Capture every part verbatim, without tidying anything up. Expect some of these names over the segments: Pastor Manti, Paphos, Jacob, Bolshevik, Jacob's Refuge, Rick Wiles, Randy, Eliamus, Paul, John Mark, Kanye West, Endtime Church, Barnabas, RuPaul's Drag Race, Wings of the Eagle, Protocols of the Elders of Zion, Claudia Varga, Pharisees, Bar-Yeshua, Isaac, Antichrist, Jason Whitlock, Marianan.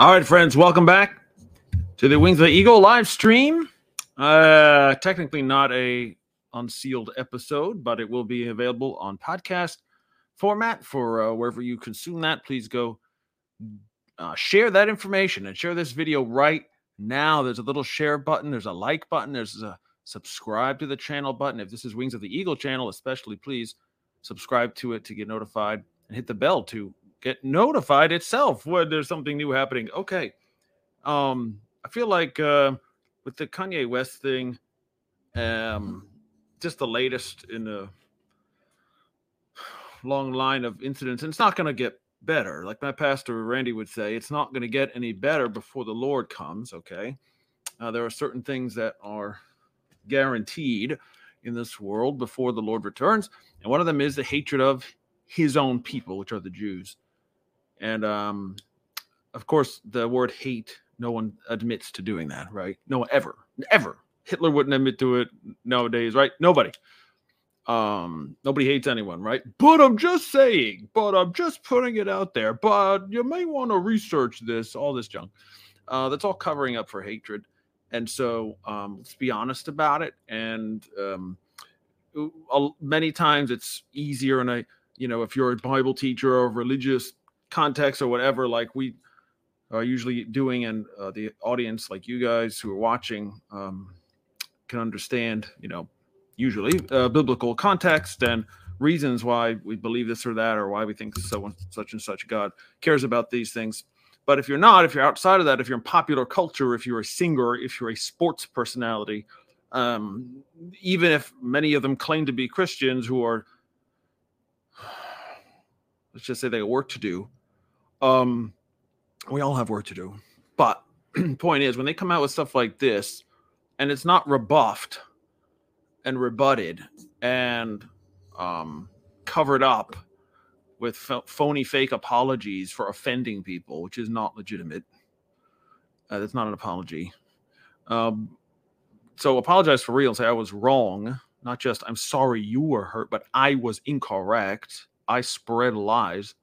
All right, friends, welcome back to the Wings of the Eagle live stream. Uh, technically not a unsealed episode, but it will be available on podcast format for uh, wherever you consume that. Please go uh, share that information and share this video right now. There's a little share button. There's a like button. There's a subscribe to the channel button. If this is Wings of the Eagle channel, especially, please subscribe to it to get notified and hit the bell to get notified itself when there's something new happening. Okay. Um, I feel like uh, with the Kanye West thing, um, just the latest in a long line of incidents, and it's not going to get better. Like my pastor, Randy, would say, it's not going to get any better before the Lord comes, okay? Uh, there are certain things that are guaranteed in this world before the Lord returns, and one of them is the hatred of his own people, which are the Jews. And um, of course, the word hate, no one admits to doing that, right? No one ever, ever. Hitler wouldn't admit to it nowadays, right? Nobody. Um, nobody hates anyone, right? But I'm just saying, but I'm just putting it out there, but you may want to research this, all this junk. Uh, that's all covering up for hatred. And so um, let's be honest about it. And um, many times it's easier, and I, you know, if you're a Bible teacher or religious context or whatever, like we are usually doing, and uh, the audience, like you guys who are watching, um, can understand, you know, usually uh, biblical context and reasons why we believe this or that, or why we think so and such and such God cares about these things. But if you're not, if you're outside of that, if you're in popular culture, if you're a singer, if you're a sports personality, um, even if many of them claim to be Christians who are, let's just say they have work to do. Um, we all have work to do. But point is, when they come out with stuff like this, and it's not rebuffed and rebutted and um, covered up with ph- phony, fake apologies for offending people, which is not legitimate. Uh, that's not an apology. Um, so apologize for real and say I was wrong. Not just I'm sorry you were hurt, but I was incorrect. I spread lies.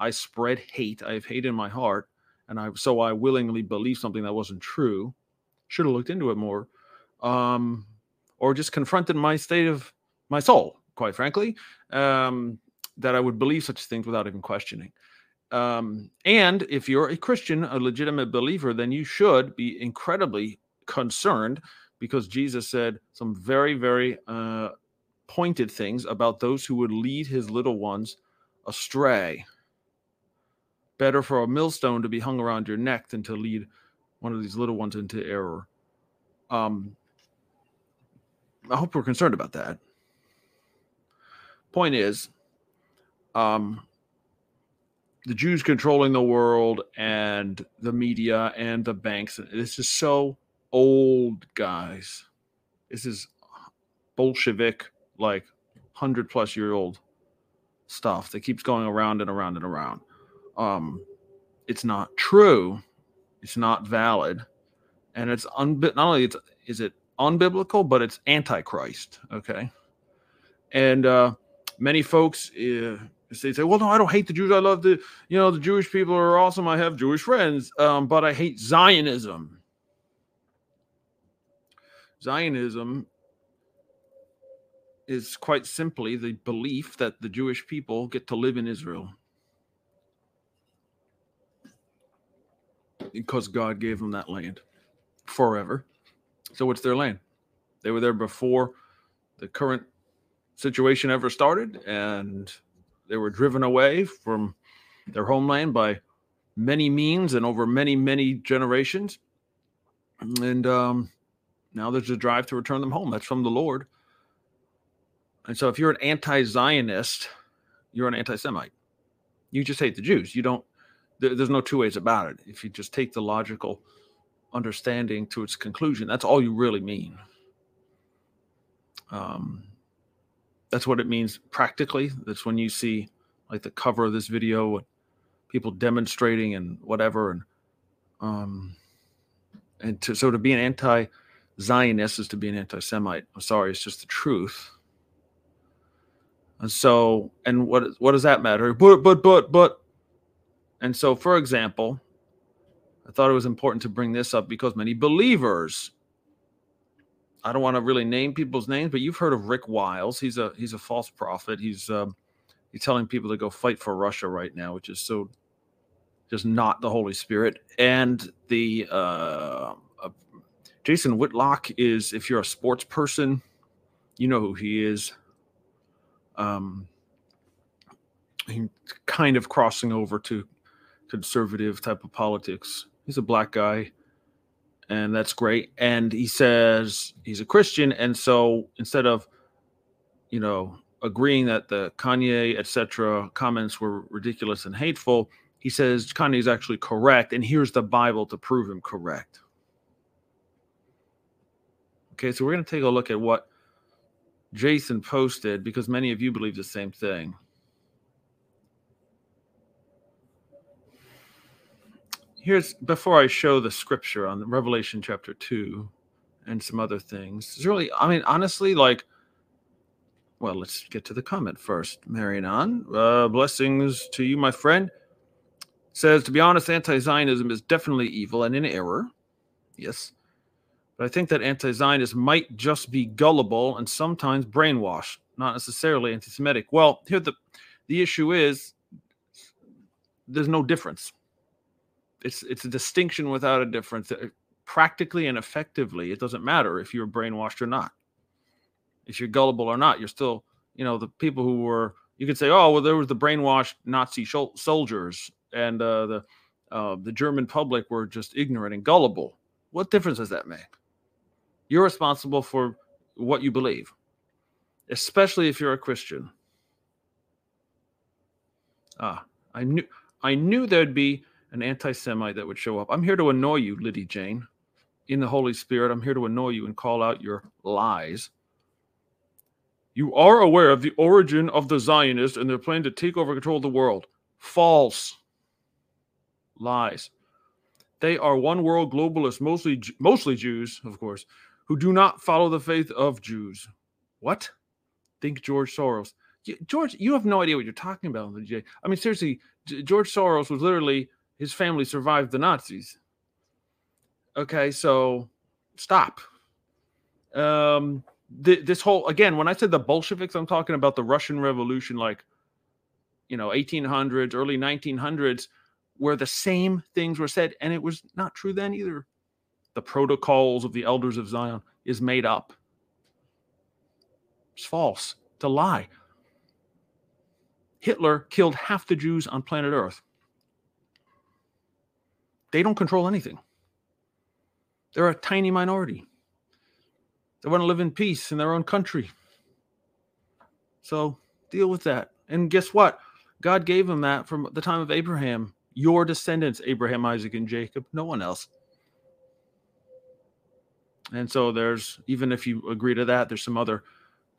I spread hate. I have hate in my heart. And I so I willingly believe something that wasn't true. Should have looked into it more, um, or just confronted my state of my soul, quite frankly, um, that I would believe such things without even questioning. Um, and if you're a Christian, a legitimate believer, then you should be incredibly concerned, because Jesus said some very, very uh, pointed things about those who would lead his little ones astray. Better for a millstone to be hung around your neck than to lead one of these little ones into error. Um, I hope we're concerned about that. Point is, um, the Jews controlling the world and the media and the banks. This is so old, guys. This is Bolshevik, like one hundred plus year old stuff that keeps going around and around and around. Um, it's not true. It's not valid, and it's un- not only it's, is it unbiblical, but it's antichrist, okay? And uh, many folks uh, say, say, well, no, I don't hate the Jews. I love the, you know, the Jewish people are awesome. I have Jewish friends, um, but I hate Zionism. Zionism is quite simply the belief that the Jewish people get to live in Israel, because God gave them that land forever. So it's their land. They were there before the current situation ever started, and they were driven away from their homeland by many means and over many, many generations. And um, now there's a drive to return them home. That's from the Lord. And so if you're an anti-Zionist, you're an anti-Semite. You just hate the Jews. You don't. There's no two ways about it. If you just take the logical understanding to its conclusion, that's all you really mean. Um, that's what it means practically. That's when you see, like, the cover of this video, people demonstrating and whatever. And um, and to, so to be an anti-Zionist is to be an anti-Semite. I'm sorry, it's just the truth. And so, and what what does that matter? But, but, but, but. And so, for example, I thought it was important to bring this up because many believers, I don't want to really name people's names, but you've heard of Rick Wiles. He's a he's a false prophet. He's um, he's telling people to go fight for Russia right now, which is so just not the Holy Spirit. And the uh, uh, Jason Whitlock is, if you're a sports person, you know who he is. Um, he's kind of crossing over to conservative type of politics. He's a black guy. And that's great. And he says he's a Christian. And so instead of, you know, agreeing that the Kanye, et cetera, comments were ridiculous and hateful, he says Kanye is actually correct. And here's the Bible to prove him correct. Okay, so we're going to take a look at what Jason posted, because many of you believe the same thing. Here's, before I show the scripture on Revelation chapter two and some other things, it's really, I mean, honestly, like, well, let's get to the comment first. Marianan, uh, blessings to you, my friend. Says, to be honest, anti-Zionism is definitely evil and in error. Yes. But I think that anti-Zionists might just be gullible and sometimes brainwashed, not necessarily anti-Semitic. Well, here the, the issue is there's no difference. It's it's a distinction without a difference. Practically and effectively, it doesn't matter if you're brainwashed or not. If you're gullible or not, you're still, you know, the people who were, you could say, oh, well, there was the brainwashed Nazi shol- soldiers and uh, the uh, the German public were just ignorant and gullible. What difference does that make? You're responsible for what you believe, especially if you're a Christian. Ah, I knew I knew there'd be an anti-Semite that would show up. I'm here to annoy you, Liddy Jane. In the Holy Spirit, I'm here to annoy you and call out your lies. You are aware of the origin of the Zionists and their plan to take over control of the world. False. Lies. They are one world globalists, mostly, mostly Jews, of course, who do not follow the faith of Jews. What? Think George Soros. George, you have no idea what you're talking about, Liddy Jane. I mean, seriously, George Soros was literally... his family survived the Nazis. Okay, so stop. Um, th- this whole, again, when I said the Bolsheviks, I'm talking about the Russian Revolution, like, you know, eighteen hundreds, early nineteen hundreds, where the same things were said, and it was not true then either. The protocols of the elders of Zion is made up. It's false. It's a lie. Hitler killed half the Jews on planet Earth. They don't control anything. They're a tiny minority. They want to live in peace in their own country. So deal with that. And guess what? God gave them that from the time of Abraham. Your descendants, Abraham, Isaac, and Jacob. No one else. And so there's, even if you agree to that, there's some other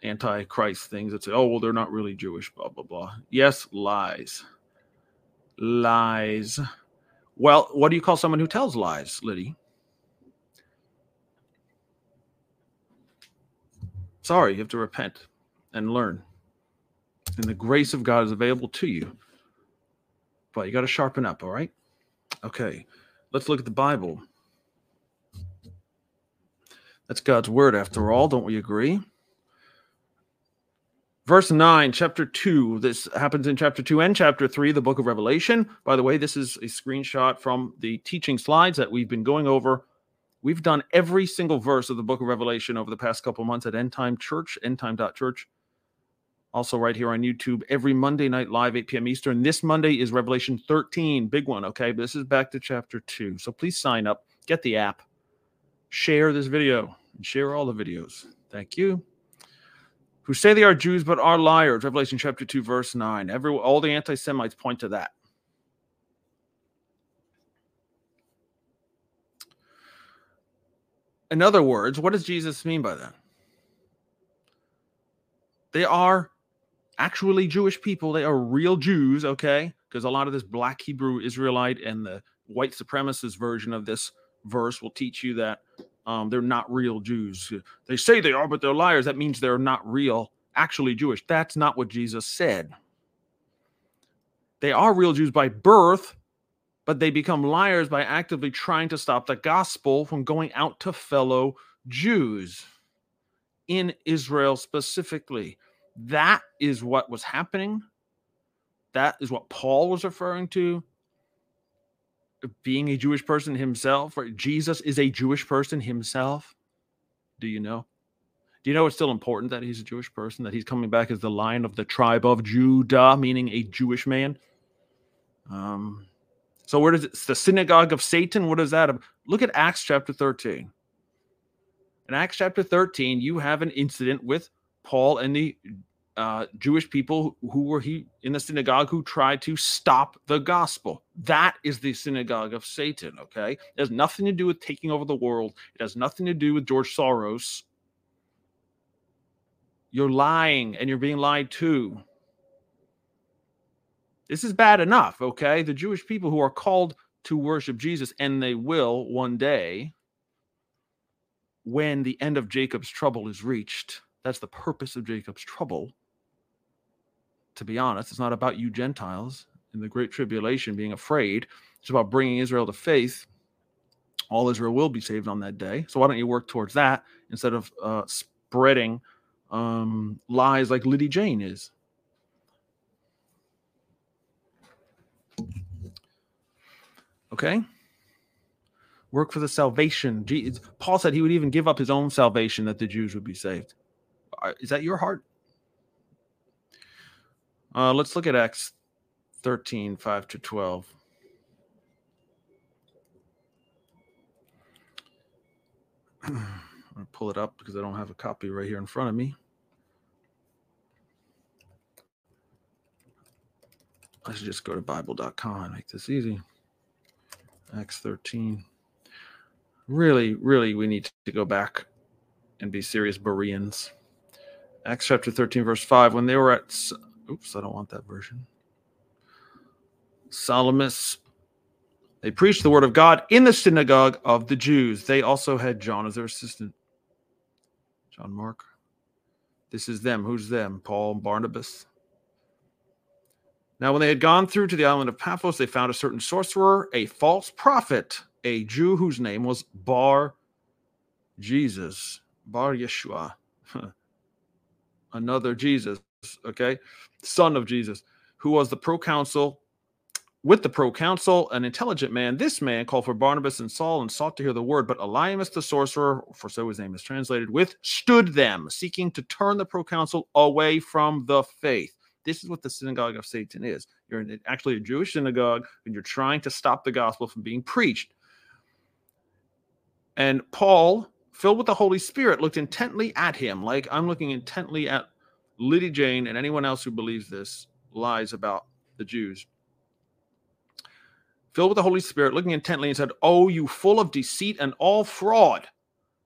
anti-Christ things that say, oh, well, they're not really Jewish, blah, blah, blah. Yes, lies. Lies. Well, what do you call someone who tells lies, Liddy? Sorry, you have to repent and learn. And the grace of God is available to you. But you got to sharpen up, all right? Okay, let's look at the Bible. That's God's word after all, don't we agree? Verse nine, chapter two, this happens in chapter two and chapter three, the book of Revelation. By the way, this is a screenshot from the teaching slides that we've been going over. We've done every single verse of the book of Revelation over the past couple months at Endtime Church, endtime dot church. Also right here on YouTube, every Monday night live, eight p.m. Eastern. This Monday is Revelation thirteen, big one, okay? But this is back to chapter two. So please sign up, get the app, share this video, and share all the videos. Thank you. Who say they are Jews but are liars, Revelation chapter two, verse nine. Every, all the anti-Semites point to that. In other words, what does Jesus mean by that? They are actually Jewish people. They are real Jews, okay? Because a lot of this black Hebrew Israelite and the white supremacist version of this verse will teach you that Um, they're not real Jews. They say they are, but they're liars. That means they're not real, actually Jewish. That's not what Jesus said. They are real Jews by birth, but they become liars by actively trying to stop the gospel from going out to fellow Jews in Israel specifically. That is what was happening. That is what Paul was referring to. Being a Jewish person himself, or Jesus is a Jewish person himself. Do you know? Do you know it's still important that he's a Jewish person, that he's coming back as the Lion of the tribe of Judah, meaning a Jewish man? Um, so where does it, it's the synagogue of Satan? What is that? Look at Acts chapter thirteen. In Acts chapter thirteen, you have an incident with Paul and the uh, Jewish people who, who were he in the synagogue who tried to stop the gospel. That is the synagogue of Satan, okay? It has nothing to do with taking over the world. It has nothing to do with George Soros. You're lying and you're being lied to. This is bad enough, okay? The Jewish people who are called to worship Jesus, and they will one day, when the end of Jacob's trouble is reached. That's the purpose of Jacob's trouble. To be honest, it's not about you Gentiles in the Great Tribulation being afraid. It's about bringing Israel to faith. All Israel will be saved on that day. So why don't you work towards that instead of uh, spreading um, lies like Liddy Jane is? Okay? Work for the salvation. Paul said he would even give up his own salvation that the Jews would be saved. Is that your heart? Uh, let's look at Acts thirteen, five to twelve. I'm going to pull it up because I don't have a copy right here in front of me. I should just go to Bible dot com and make this easy. Acts thirteen. Really, really, we need to go back and be serious Bereans. Acts chapter thirteen, verse five. When they were at... Oops, I don't want that version. Salamis. They preached the word of God in the synagogue of the Jews. They also had John as their assistant. John Mark. This is them. Who's them? Paul and Barnabas. Now, when they had gone through to the island of Paphos, they found a certain sorcerer, a false prophet, a Jew whose name was Bar-Jesus, Bar-Yeshua, another Jesus, okay, son of Jesus, who was the proconsul, with the proconsul, an intelligent man. This man called for Barnabas and Saul and sought to hear the word, but Eliamus the sorcerer, for so his name is translated, withstood them, seeking to turn the proconsul away from the faith. This is what the synagogue of Satan is. You're in actually a Jewish synagogue, and you're trying to stop the gospel from being preached. And Paul, filled with the Holy Spirit, looked intently at him, like I'm looking intently at Liddy Jane and anyone else who believes this lies about the Jews. Filled with the Holy Spirit, looking intently, and said, "Oh, you full of deceit and all fraud,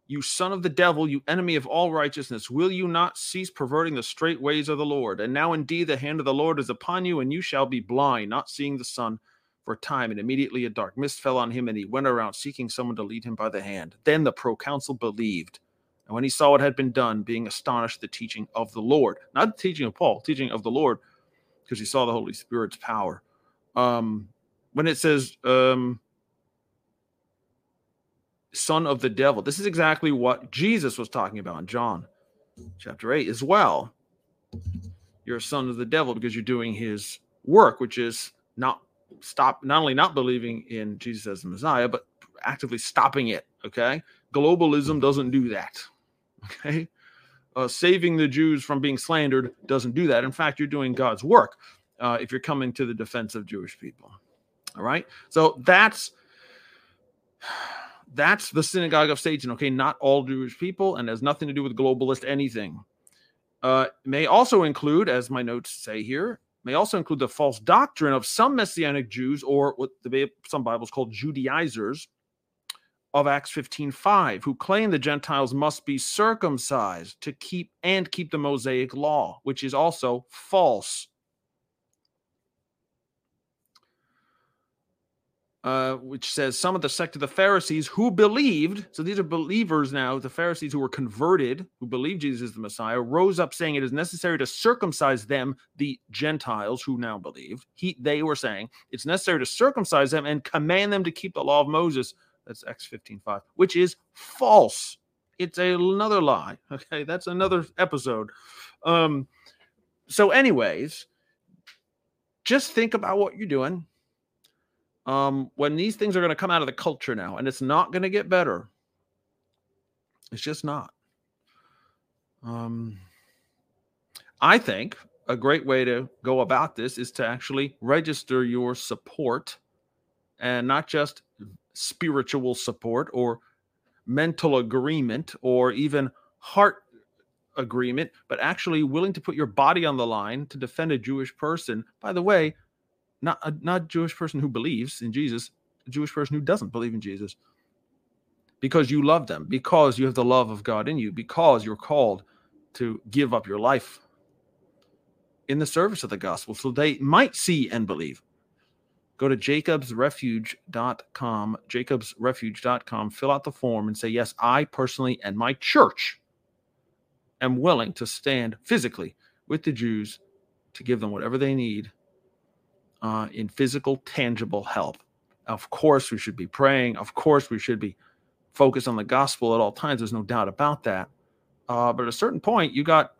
you son of the devil, you enemy of all righteousness, will you not cease perverting the straight ways of the Lord? And now indeed the hand of the Lord is upon you, and you shall be blind, not seeing the sun for a time." And immediately a dark mist fell on him, and he went around seeking someone to lead him by the hand. Then the proconsul believed, and when he saw what had been done, being astonished at the teaching of the Lord, not the teaching of Paul, teaching of the Lord, because he saw the Holy Spirit's power. Um, when it says um, son of the devil, this is exactly what Jesus was talking about in John chapter eight as well. You're a son of the devil because you're doing his work, which is not Stop not only not believing in Jesus as the Messiah, but actively stopping it. Okay, globalism doesn't do that. Okay, uh, saving the Jews from being slandered doesn't do that. In fact, you're doing God's work uh, if you're coming to the defense of Jewish people. All right, so that's that's the synagogue of Satan. Okay, not all Jewish people, and has nothing to do with globalist anything. Uh, may also include, as my notes say here, may also include the false doctrine of some Messianic Jews, or what the, some Bibles call Judaizers, of Acts fifteen five, who claim the Gentiles must be circumcised to keep and keep the Mosaic law, which is also false. uh, which says, some of the sect of the Pharisees who believed, so these are believers now, the Pharisees who were converted, who believed Jesus is the Messiah, rose up saying it is necessary to circumcise them, the Gentiles who now believed. He, they were saying it's necessary to circumcise them and command them to keep the law of Moses. That's Acts fifteen five, which is false. It's a, another lie. Okay, that's another episode. Um, so anyways, just think about what you're doing. Um, when these things are going to come out of the culture now, and it's not going to get better. It's just not. Um, I think a great way to go about this is to actually register your support, and not just spiritual support or mental agreement or even heart agreement, but actually willing to put your body on the line to defend a Jewish person. By the way, Not a not Jewish person who believes in Jesus, a Jewish person who doesn't believe in Jesus. Because you love them, because you have the love of God in you, because you're called to give up your life in the service of the gospel, so they might see and believe. Go to jacobs refuge dot com, jacobs refuge dot com, fill out the form and say, yes, I personally and my church am willing to stand physically with the Jews to give them whatever they need. Uh, in physical, tangible help. Of course, we should be praying. Of course, we should be focused on the gospel at all times. There's no doubt about that. Uh, but at a certain point, you got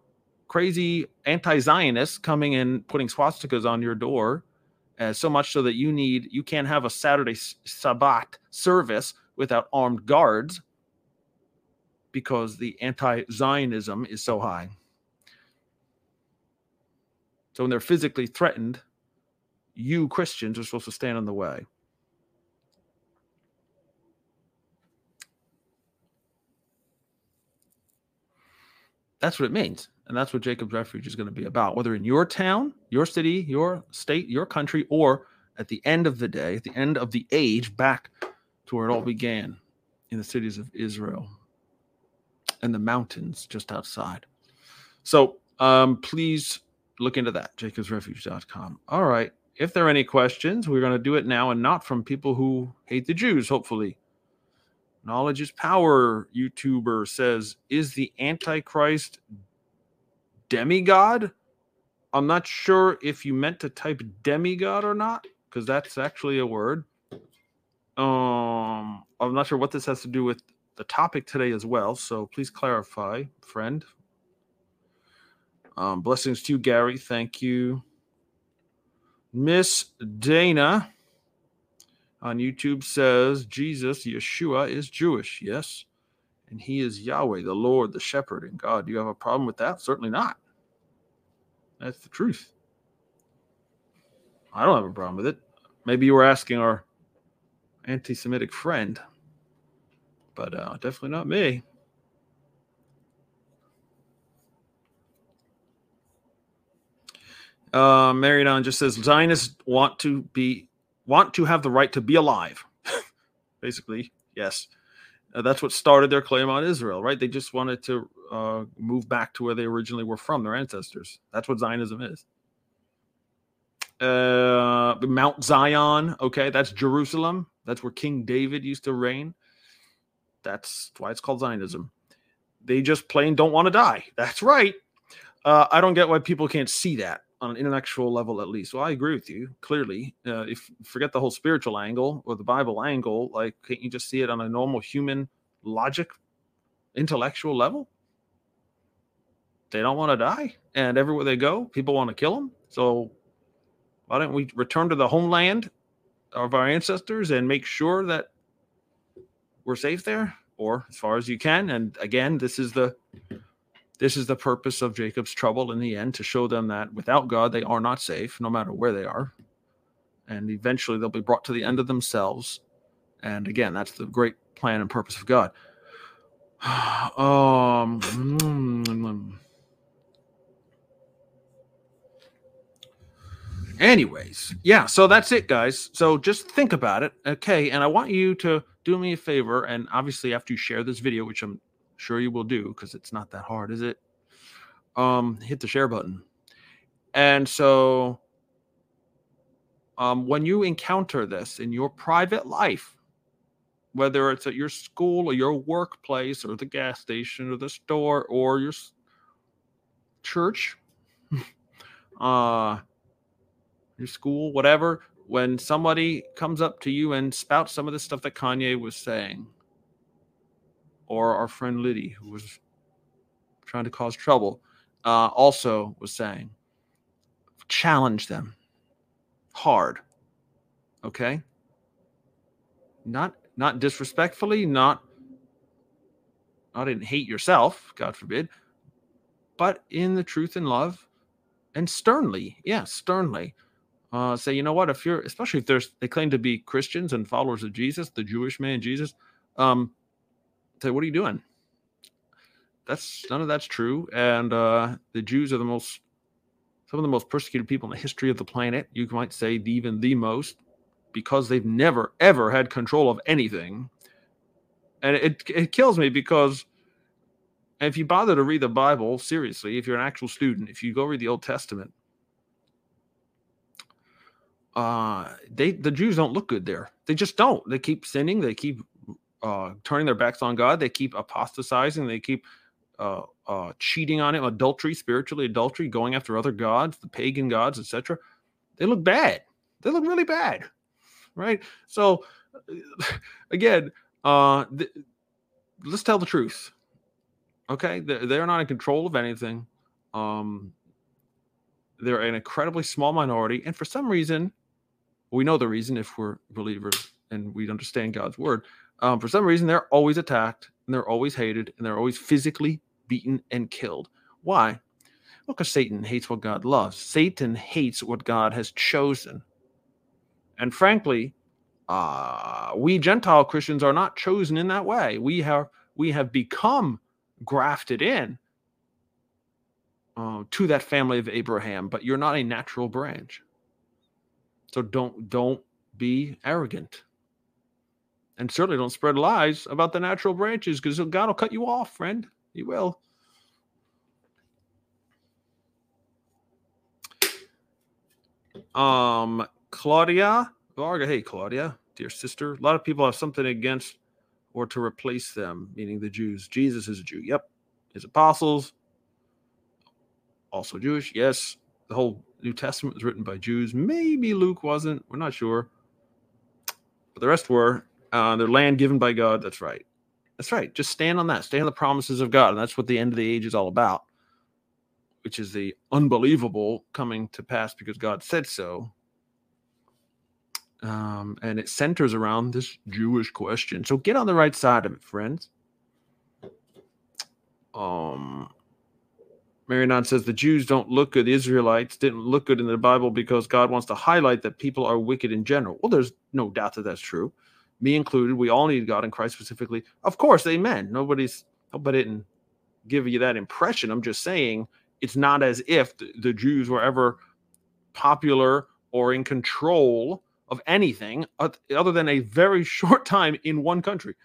crazy anti-Zionists coming in, putting swastikas on your door, uh, so much so that you need you can't have a Saturday Sabbat service without armed guards because the anti-Zionism is so high. So when they're physically threatened, you Christians are supposed to stand in the way. That's what it means. And that's what Jacob's Refuge is going to be about, whether in your town, your city, your state, your country, or at the end of the day, at the end of the age, back to where it all began in the cities of Israel and the mountains just outside. So um, please look into that, jacobs refuge dot com. All right. If there are any questions, we're going to do it now and not from people who hate the Jews, hopefully. Knowledge is Power YouTuber says, is the Antichrist demigod? I'm not sure if you meant to type demigod or not, because that's actually a word. Um, I'm not sure what this has to do with the topic today as well, so please clarify, friend. Um, blessings to you, Gary. Thank you. Miss Dana on YouTube says, Jesus, Yeshua, is Jewish, yes, and he is Yahweh, the Lord, the Shepherd, and God. Do you have a problem with that? Certainly not. That's the truth. I don't have a problem with it. Maybe you were asking our anti-Semitic friend, but uh, definitely not me. Uh, Marianan just says Zionists want to be want to have the right to be alive. Basically, yes, uh, that's what started their claim on Israel, right? They just wanted to uh, move back to where they originally were from, their ancestors. That's what Zionism is. Uh, Mount Zion, okay, that's Jerusalem. That's where King David used to reign. That's why it's called Zionism. They just plain don't want to die. That's right. Uh, I don't get why people can't see that. On an intellectual level, at least. Well, I agree with you, clearly. Uh, if forget the whole spiritual angle or the Bible angle, like, can't you just see it on a normal human logic, intellectual level? They don't want to die, and everywhere they go, people want to kill them. So why don't we return to the homeland of our ancestors and make sure that we're safe there, or as far as you can? And again, this is the... This is the purpose of Jacob's trouble in the end, to show them that without God, they are not safe, no matter where they are. And eventually they'll be brought to the end of themselves. And again, that's the great plan and purpose of God. um, anyways, yeah, so that's it, guys. So just think about it, okay? And I want you to do me a favor, and obviously after you share this video, which I'm sure you will do, because it's not that hard, is it? Um, hit the share button. And so um, when you encounter this in your private life, whether it's at your school or your workplace or the gas station or the store or your church, uh, your school, whatever, when somebody comes up to you and spouts some of the stuff that Kanye was saying, or our friend Liddy, who was trying to cause trouble, uh, also was saying, challenge them hard, okay? Not not disrespectfully, not, not in hate yourself, God forbid, but in the truth and love, and sternly, yeah, sternly. Uh, say, you know what, if you're, especially if there's, they claim to be Christians and followers of Jesus, the Jewish man Jesus, um, say, what are you doing? That's, none of that's true. And uh, the Jews are the most, some of the most persecuted people in the history of the planet. You might say even the most, because they've never, ever had control of anything. And it it kills me because if you bother to read the Bible, seriously, if you're an actual student, if you go read the Old Testament, uh, they the Jews don't look good there. They just don't. They keep sinning. They keep uh, turning their backs on God. They keep apostatizing. They keep uh, uh, cheating on him, adultery, spiritually adultery, going after other gods, the pagan gods, et cetera. They look bad. They look really bad. Right? So, again, uh, th- let's tell the truth. Okay? They're, they're not in control of anything. Um, they're an incredibly small minority. And for some reason, we know the reason if we're believers and we understand God's word. Um, for some reason, they're always attacked and they're always hated and they're always physically beaten and killed. Why? Well, because Satan hates what God loves. Satan hates what God has chosen. And frankly, uh, we Gentile Christians are not chosen in that way. We have we have become grafted in uh, to that family of Abraham, but you're not a natural branch. So don't don't be arrogant, and certainly don't spread lies about the natural branches, because God will cut you off, friend. He will. Um. Claudia Varga. Hey, Claudia, dear sister. A lot of people have something against or to replace them, meaning the Jews. Jesus is a Jew. Yep. His apostles, also Jewish. Yes. The whole New Testament was written by Jews. Maybe Luke wasn't. We're not sure. But the rest were. Uh, their land given by God. That's right. That's right. Just stand on that. Stand on the promises of God. And that's what the end of the age is all about, which is the unbelievable coming to pass because God said so. Um, and it centers around this Jewish question. So get on the right side of it, friends. Um, Marianan says the Jews don't look good. The Israelites didn't look good in the Bible because God wants to highlight that people are wicked in general. Well, there's no doubt that that's true. Me included. We all need God and Christ specifically. Of course, amen. Nobody's, nobody didn't give you that impression. I'm just saying it's not as if the, the Jews were ever popular or in control of anything other than a very short time in one country.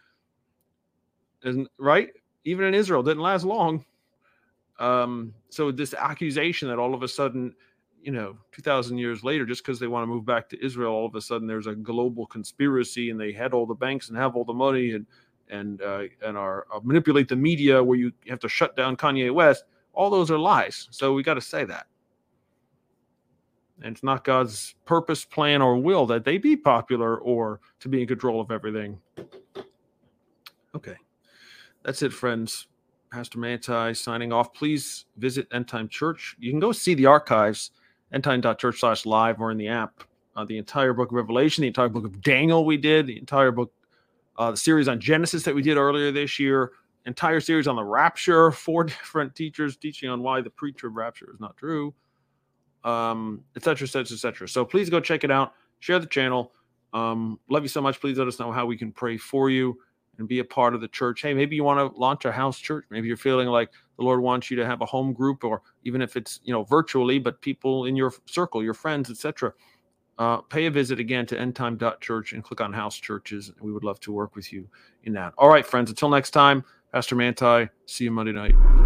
Isn't right? Even in Israel, didn't last long. Um, so this accusation that all of a sudden, you know, two thousand years later, just because they want to move back to Israel, all of a sudden there's a global conspiracy and they head all the banks and have all the money and and uh, and are uh, manipulate the media where you have to shut down Kanye West. All those are lies. So we got to say that. And it's not God's purpose, plan, or will that they be popular or to be in control of everything. Okay. That's it, friends. Pastor Manti signing off. Please visit Endtime Church. You can go see the archives, endtime.church slash live or in the app. Uh, the entire book of Revelation, the entire book of Daniel we did, the entire book, uh, the series on Genesis that we did earlier this year, entire series on the rapture, four different teachers teaching on why the pre-trib rapture is not true. Um, et cetera, et cetera, et cetera. So please go check it out. Share the channel. Um, love you so much. Please let us know how we can pray for you and be a part of the church. Hey, maybe you want to launch a house church. Maybe you're feeling like the Lord wants you to have a home group, or even if it's, you know, virtually, but people in your circle, your friends, et cetera. Uh, pay a visit again to endtime dot church and click on house churches. We would love to work with you in that. All right, friends, until next time, Pastor Manti, see you Monday night.